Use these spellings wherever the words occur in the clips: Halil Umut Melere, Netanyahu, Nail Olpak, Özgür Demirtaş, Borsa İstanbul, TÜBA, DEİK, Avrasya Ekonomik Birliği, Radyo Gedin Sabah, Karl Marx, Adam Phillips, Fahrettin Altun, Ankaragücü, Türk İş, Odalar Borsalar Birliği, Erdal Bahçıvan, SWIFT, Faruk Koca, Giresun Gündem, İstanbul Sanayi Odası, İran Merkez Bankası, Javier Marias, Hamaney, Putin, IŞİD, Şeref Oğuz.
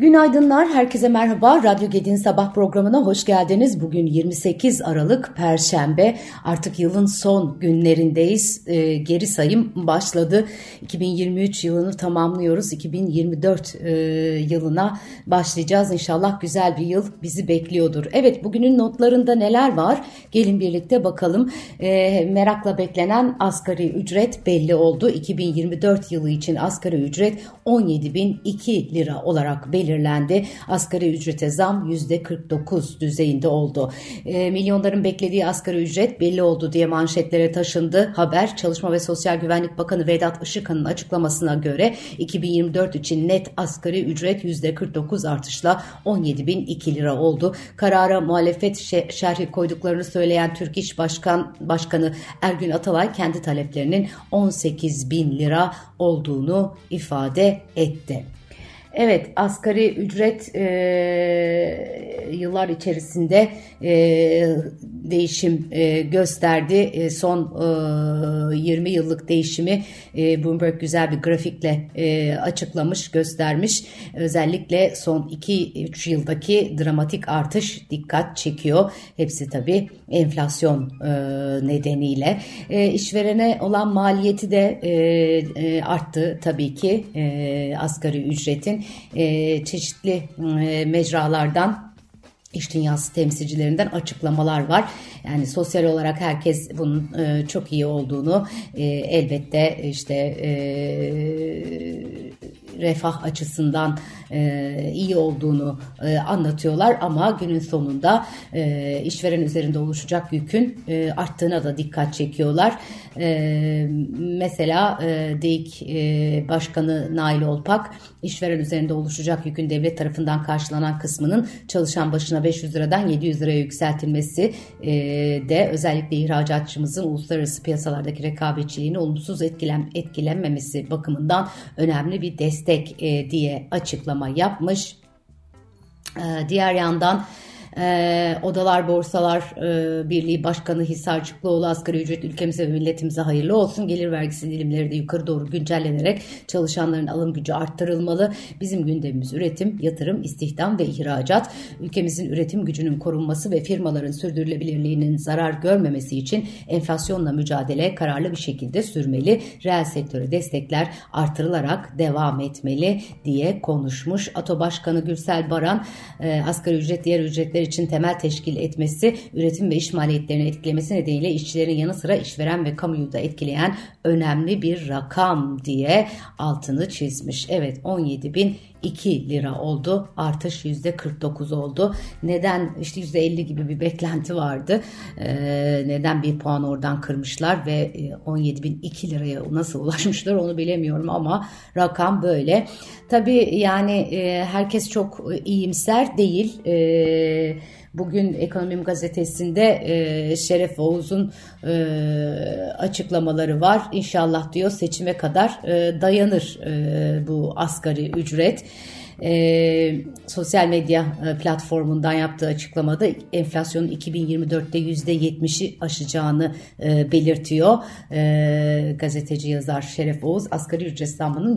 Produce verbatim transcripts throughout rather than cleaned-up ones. Günaydınlar, herkese merhaba. Radyo Gedin Sabah programına hoş geldiniz. Bugün yirmi sekiz Aralık Perşembe. Artık yılın son günlerindeyiz. E, geri sayım başladı. iki bin yirmi üç yılını tamamlıyoruz. iki bin yirmi dört e, yılına başlayacağız. İnşallah güzel bir yıl bizi bekliyordur. Evet, bugünün notlarında neler var? Gelin birlikte bakalım. E, merakla beklenen asgari ücret belli oldu. iki bin yirmi dört yılı için asgari ücret on yedi bin iki lira olarak belirlendi. Asgari ücrete zam yüzde kırk dokuz düzeyinde oldu. E, milyonların beklediği asgari ücret belli oldu diye manşetlere taşındı haber. Çalışma ve Sosyal Güvenlik Bakanı Vedat Işıkhan'ın açıklamasına göre iki bin yirmi dört için net asgari ücret yüzde kırk dokuz artışla on yedi bin iki lira oldu. Karara muhalefet şerhi koyduklarını söyleyen Türk İş Başkan, Başkanı Ergün Atalay kendi taleplerinin on sekiz bin lira olduğunu ifade etti. Evet, asgari ücret e, yıllar içerisinde e, değişim e, gösterdi. E, son e, yirmi yıllık değişimi e, Bloomberg güzel bir grafikle e, açıklamış, göstermiş. Özellikle son iki üç yıldaki dramatik artış dikkat çekiyor. Hepsi tabii enflasyon e, nedeniyle. E, işverene olan maliyeti de e, e, arttı tabii ki e, asgari ücretin. Ee, çeşitli e, mecralardan, İş dünyası temsilcilerinden açıklamalar var. Yani sosyal olarak herkes bunun e, çok iyi olduğunu e, elbette işte e, refah açısından e, iyi olduğunu e, anlatıyorlar ama günün sonunda e, işveren üzerinde oluşacak yükün e, arttığına da dikkat çekiyorlar. E, mesela e, DEİK e, Başkanı Nail Olpak işveren üzerinde oluşacak yükün devlet tarafından karşılanan kısmının çalışan başına beş yüz liradan yedi yüz liraya yükseltilmesi e, de özellikle ihracatçımızın uluslararası piyasalardaki rekabetçiliğini olumsuz etkilen, etkilenmemesi bakımından önemli bir destek e, diye açıklama yapmış. E, diğer yandan Ee, Odalar Borsalar e, Birliği Başkanı Hisarcıklıoğlu asgari ücret ülkemize ve milletimize hayırlı olsun. Gelir vergisi dilimleri de yukarı doğru güncellenerek çalışanların alım gücü arttırılmalı. Bizim gündemimiz üretim, yatırım, istihdam ve ihracat. Ülkemizin üretim gücünün korunması ve firmaların sürdürülebilirliğinin zarar görmemesi için enflasyonla mücadele kararlı bir şekilde sürmeli. Reel sektöre destekler artırılarak devam etmeli diye konuşmuş. A T O Başkanı Gürsel Baran e, asgari ücret diğer ücretler için temel teşkil etmesi, üretim ve iş maliyetlerini etkilemesi nedeniyle işçilerin yanı sıra işveren ve kamuyu da etkileyen önemli bir rakam diye altını çizmiş. Evet, on yedi bin iki lira oldu. Artış yüzde kırk dokuz oldu. Neden? İşte yüzde elli gibi bir beklenti vardı. Ee, neden bir puan oradan kırmışlar ve on yedi bin iki liraya nasıl ulaşmışlar onu bilemiyorum ama rakam böyle. Tabii yani herkes çok iyimser değil. Ee, Bugün Ekonomim Gazetesi'nde e, Şeref Oğuz'un e, açıklamaları var. İnşallah diyor seçime kadar e, dayanır e, bu asgari ücret. E, sosyal medya platformundan yaptığı açıklamada enflasyonun iki bin yirmi dörtte yüzde yetmişi aşacağını e, belirtiyor. E, gazeteci yazar Şeref Oğuz asgari ücret zammının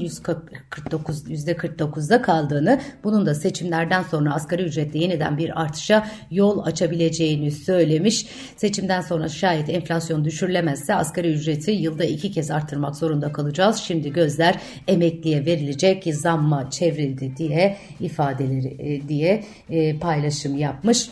yüzde kırk dokuzda kaldığını, bunun da seçimlerden sonra asgari ücrette yeniden bir artışa yol açabileceğini söylemiş. Seçimden sonra şayet enflasyon düşürülemezse asgari ücreti yılda iki kez artırmak zorunda kalacağız. Şimdi gözler emekliye verilecek zamma çevrildi diye ifadeleri diye paylaşım yapmış.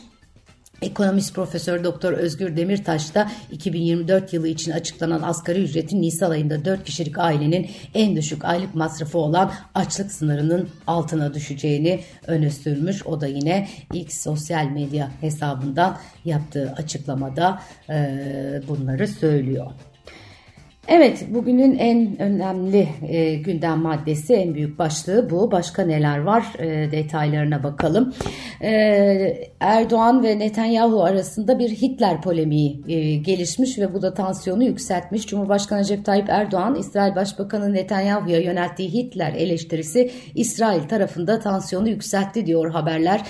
Ekonomist Profesör Doktor Özgür Demirtaş da iki bin yirmi dört yılı için açıklanan asgari ücretin Nisan ayında dört kişilik ailenin en düşük aylık masrafı olan açlık sınırının altına düşeceğini öne sürmüş. O da yine ilk sosyal medya hesabından yaptığı açıklamada bunları söylüyor. Evet, bugünün en önemli e, gündem maddesi, en büyük başlığı bu. Başka neler var? E, detaylarına bakalım. Erdoğan ve Netanyahu arasında bir Hitler polemiği gelişmiş ve bu da tansiyonu yükseltmiş. Cumhurbaşkanı Recep Tayyip Erdoğan, İsrail Başbakanı Netanyahu'ya yönelttiği Hitler eleştirisi İsrail tarafında tansiyonu yükseltti diyor haberler.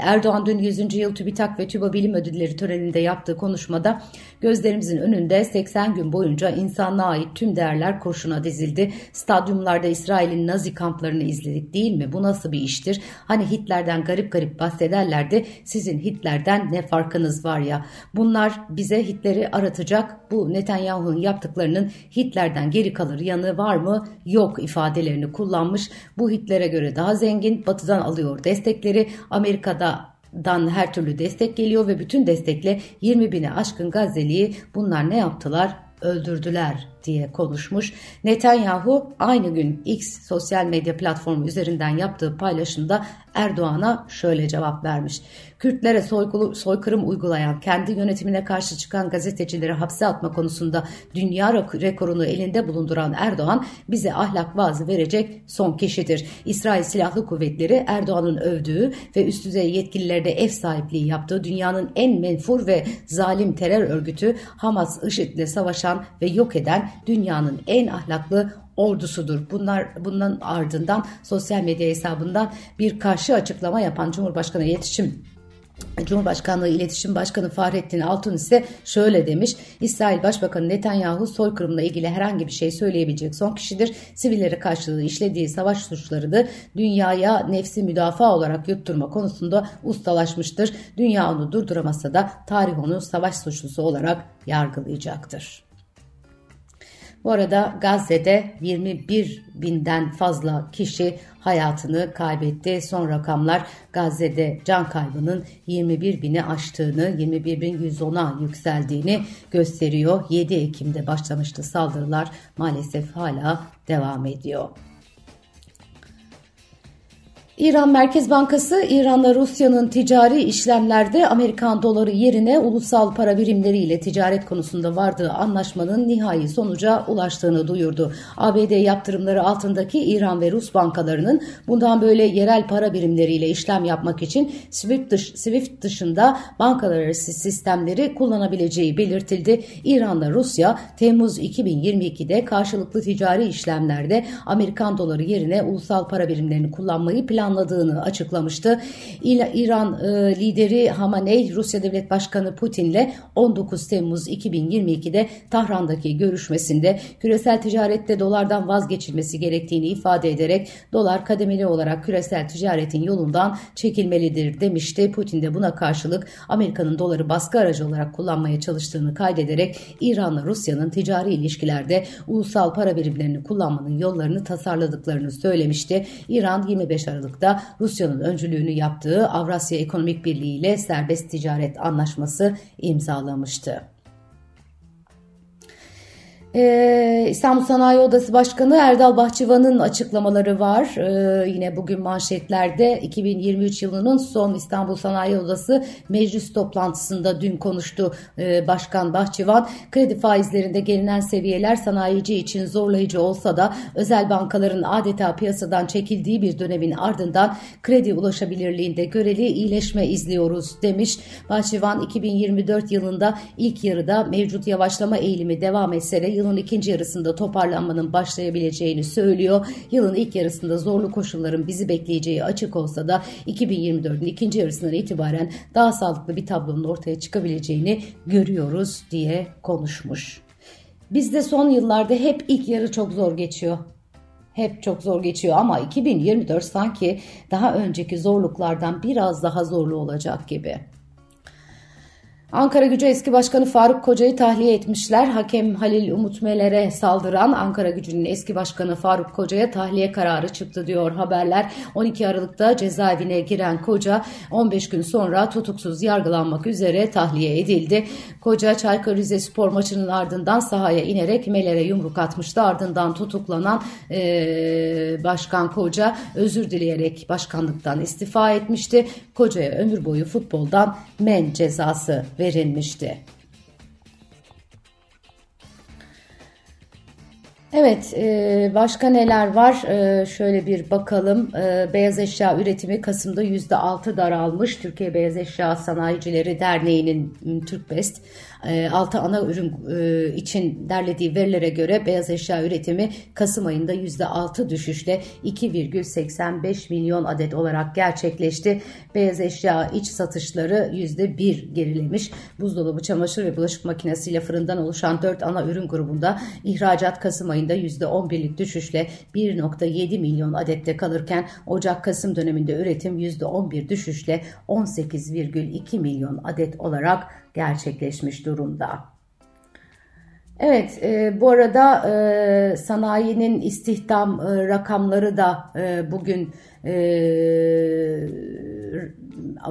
Erdoğan dün yüzüncü yıl TÜBİTAK ve TÜBA bilim ödülleri töreninde yaptığı konuşmada gözlerimizin önünde seksen gün boyunca insanlığa ait tüm değerler kurşuna dizildi. Stadyumlarda İsrail'in Nazi kamplarını izledik değil mi? Bu nasıl bir iştir? Hani Hitler'den garip garip bahsederlerdi. Sizin Hitler'den ne farkınız var ya? Bunlar bize Hitler'i aratacak. Bu Netanyahu'nun yaptıklarının Hitler'den geri kalır yanı var mı? Yok ifadelerini kullanmış. Bu Hitler'e göre daha zengin. Batı'dan alıyor destekleri. Amerika'da dan her türlü destek geliyor ve bütün destekle yirmi bine aşkın Gazze'liyi bunlar ne yaptılar? Öldürdüler diye konuşmuş. Netanyahu aynı gün X sosyal medya platformu üzerinden yaptığı paylaşımda Erdoğan'a şöyle cevap vermiş. Kürtlere soykulu, soykırım uygulayan, kendi yönetimine karşı çıkan gazetecileri hapse atma konusunda dünya rekorunu elinde bulunduran Erdoğan bize ahlak vaazı verecek son kişidir. İsrail Silahlı Kuvvetleri Erdoğan'ın övdüğü ve üst düzey yetkililerde ev sahipliği yaptığı dünyanın en menfur ve zalim terör örgütü Hamas IŞİD'le savaşan ve yok eden dünyanın en ahlaklı ordusudur. Bunlar bundan ardından sosyal medya hesabından bir karşı açıklama yapan Cumhurbaşkanı iletişim Cumhurbaşkanlığı İletişim Başkanı Fahrettin Altun ise şöyle demiş. İsrail Başbakanı Netanyahu soykırımla ilgili herhangi bir şey söyleyebilecek son kişidir. Sivillere karşılığı işlediği savaş suçlarını dünyaya nefsi müdafaa olarak yutturma konusunda ustalaşmıştır. Dünya onu durduramasa da tarih onu savaş suçlusu olarak yargılayacaktır. Bu arada Gazze'de yirmi bir binden fazla kişi hayatını kaybetti. Son rakamlar Gazze'de can kaybının yirmi bir bini aştığını, yirmi bir bin yüz ona yükseldiğini gösteriyor. yedi Ekim'de başlamıştı saldırılar, maalesef hala devam ediyor. İran Merkez Bankası, İran'la Rusya'nın ticari işlemlerde Amerikan doları yerine ulusal para birimleriyle ticaret konusunda vardığı anlaşmanın nihai sonuca ulaştığını duyurdu. A B D yaptırımları altındaki İran ve Rus bankalarının bundan böyle yerel para birimleriyle işlem yapmak için SWIFT, dış, SWIFT dışında bankalar arası sistemleri kullanabileceği belirtildi. İran'la Rusya, Temmuz iki bin yirmi ikide karşılıklı ticari işlemlerde Amerikan doları yerine ulusal para birimlerini kullanmayı planlıyor. anladığını açıklamıştı. İran e, lideri Hamaney, Rusya Devlet Başkanı Putin'le on dokuz Temmuz iki bin yirmi ikide Tahran'daki görüşmesinde küresel ticarette dolardan vazgeçilmesi gerektiğini ifade ederek dolar kademeli olarak küresel ticaretin yolundan çekilmelidir demişti. Putin de buna karşılık Amerika'nın doları baskı aracı olarak kullanmaya çalıştığını kaydederek İran'la Rusya'nın ticari ilişkilerde ulusal para birimlerini kullanmanın yollarını tasarladıklarını söylemişti. İran yirmi beş Aralık da Rusya'nın öncülüğünü yaptığı Avrasya Ekonomik Birliği ile serbest ticaret anlaşması imzalamıştı. Ee, İstanbul Sanayi Odası Başkanı Erdal Bahçıvan'ın açıklamaları var. Ee, yine bugün manşetlerde iki bin yirmi üç yılının son İstanbul Sanayi Odası meclis toplantısında dün konuştu ee, Başkan Bahçıvan. Kredi faizlerinde gelinen seviyeler sanayici için zorlayıcı olsa da özel bankaların adeta piyasadan çekildiği bir dönemin ardından kredi ulaşabilirliğinde göreli iyileşme izliyoruz demiş. Bahçıvan iki bin yirmi dört yılında ilk yarıda mevcut yavaşlama eğilimi devam etse de yılın ikinci yarısında toparlanmanın başlayabileceğini söylüyor. Yılın ilk yarısında zorlu koşulların bizi bekleyeceği açık olsa da iki bin yirmi dördün ikinci yarısından itibaren daha sağlıklı bir tablonun ortaya çıkabileceğini görüyoruz diye konuşmuş. Bizde son yıllarda hep ilk yarı çok zor geçiyor. Hep çok zor geçiyor ama iki bin yirmi dört sanki daha önceki zorluklardan biraz daha zorlu olacak gibi. Ankaragücü eski başkanı Faruk Koca'yı tahliye etmişler. Hakem Halil Umut Melere saldıran Ankaragücü'nün eski başkanı Faruk Koca'ya tahliye kararı çıktı diyor haberler. on iki Aralık'ta cezaevine giren Koca on beş gün sonra tutuksuz yargılanmak üzere tahliye edildi. Koca Çaykur Rizespor maçının ardından sahaya inerek Melere yumruk atmıştı. Ardından tutuklanan ee, Başkan Koca özür dileyerek başkanlıktan istifa etmişti. Koca'ya ömür boyu futboldan men cezası verilmişti. Evet, başka neler var? Şöyle bir bakalım. Beyaz eşya üretimi Kasım'da yüzde altı daralmış. Türkiye Beyaz Eşya Sanayicileri Derneği'nin Türkbest altı ana ürün için derlediği verilere göre beyaz eşya üretimi Kasım ayında yüzde altı düşüşle iki virgül seksen beş milyon adet olarak gerçekleşti. Beyaz eşya iç satışları yüzde bir gerilemiş. Buzdolabı, çamaşır ve bulaşık makinesiyle fırından oluşan dört ana ürün grubunda ihracat Kasım ayında yüzde on birlik düşüşle bir virgül yedi milyon adette kalırken Ocak-Kasım döneminde üretim yüzde on bir düşüşle on sekiz virgül iki milyon adet olarak gerçekleşmiş durumda. Evet, e, bu arada e, sanayinin istihdam e, rakamları da e, bugün e,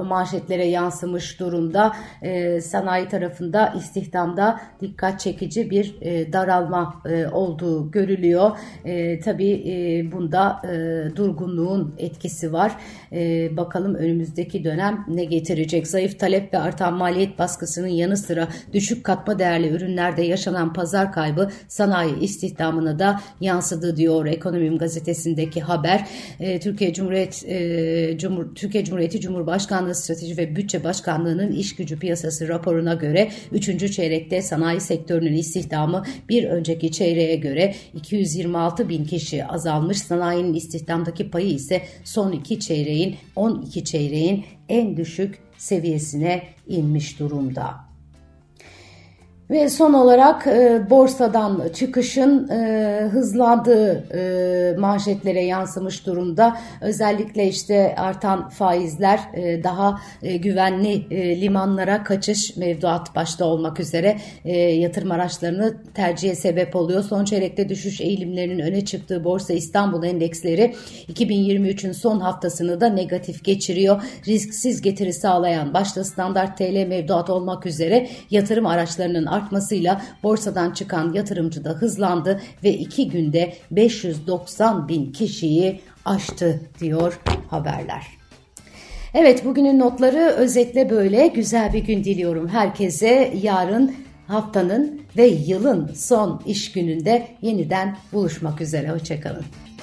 manşetlere yansımış durumda. E, sanayi tarafında istihdamda dikkat çekici bir e, daralma e, olduğu görülüyor. E, tabii e, bunda e, durgunluğun etkisi var. E, bakalım önümüzdeki dönem ne getirecek? Zayıf talep ve artan maliyet baskısının yanı sıra düşük katma değerli ürünlerde yaşanan pazar kaybı sanayi istihdamına da yansıdı diyor Ekonomim gazetesindeki haber. E, Türkiye Cumhuriyet e, Cumhur, Türkiye Cumhuriyeti Cumhurbaşkanlığı Strateji ve Bütçe Başkanlığı'nın İş Gücü Piyasası raporuna göre üçüncü çeyrekte sanayi sektörünün istihdamı bir önceki çeyreğe göre iki yüz yirmi altı bin kişi azalmış. Sanayinin istihdamdaki payı ise son iki çeyreğin on iki çeyreğin en düşük seviyesine inmiş durumda. Ve son olarak e, borsadan çıkışın e, hızlandığı e, manşetlere yansımış durumda. Özellikle işte artan faizler e, daha e, güvenli e, limanlara kaçış mevduat başta olmak üzere e, yatırım araçlarını tercihe sebep oluyor. Son çeyrekte düşüş eğilimlerinin öne çıktığı Borsa İstanbul endeksleri iki bin yirmi üçün son haftasını da negatif geçiriyor. Risksiz getiri sağlayan başta standart T L mevduat olmak üzere yatırım araçlarının artmasıyla borsadan çıkan yatırımcı da hızlandı ve iki günde beş yüz doksan bin kişiyi aştı diyor haberler. Evet, bugünün notları özetle böyle. Güzel bir gün diliyorum herkese. Yarın haftanın ve yılın son iş gününde yeniden buluşmak üzere. Hoşça kalın.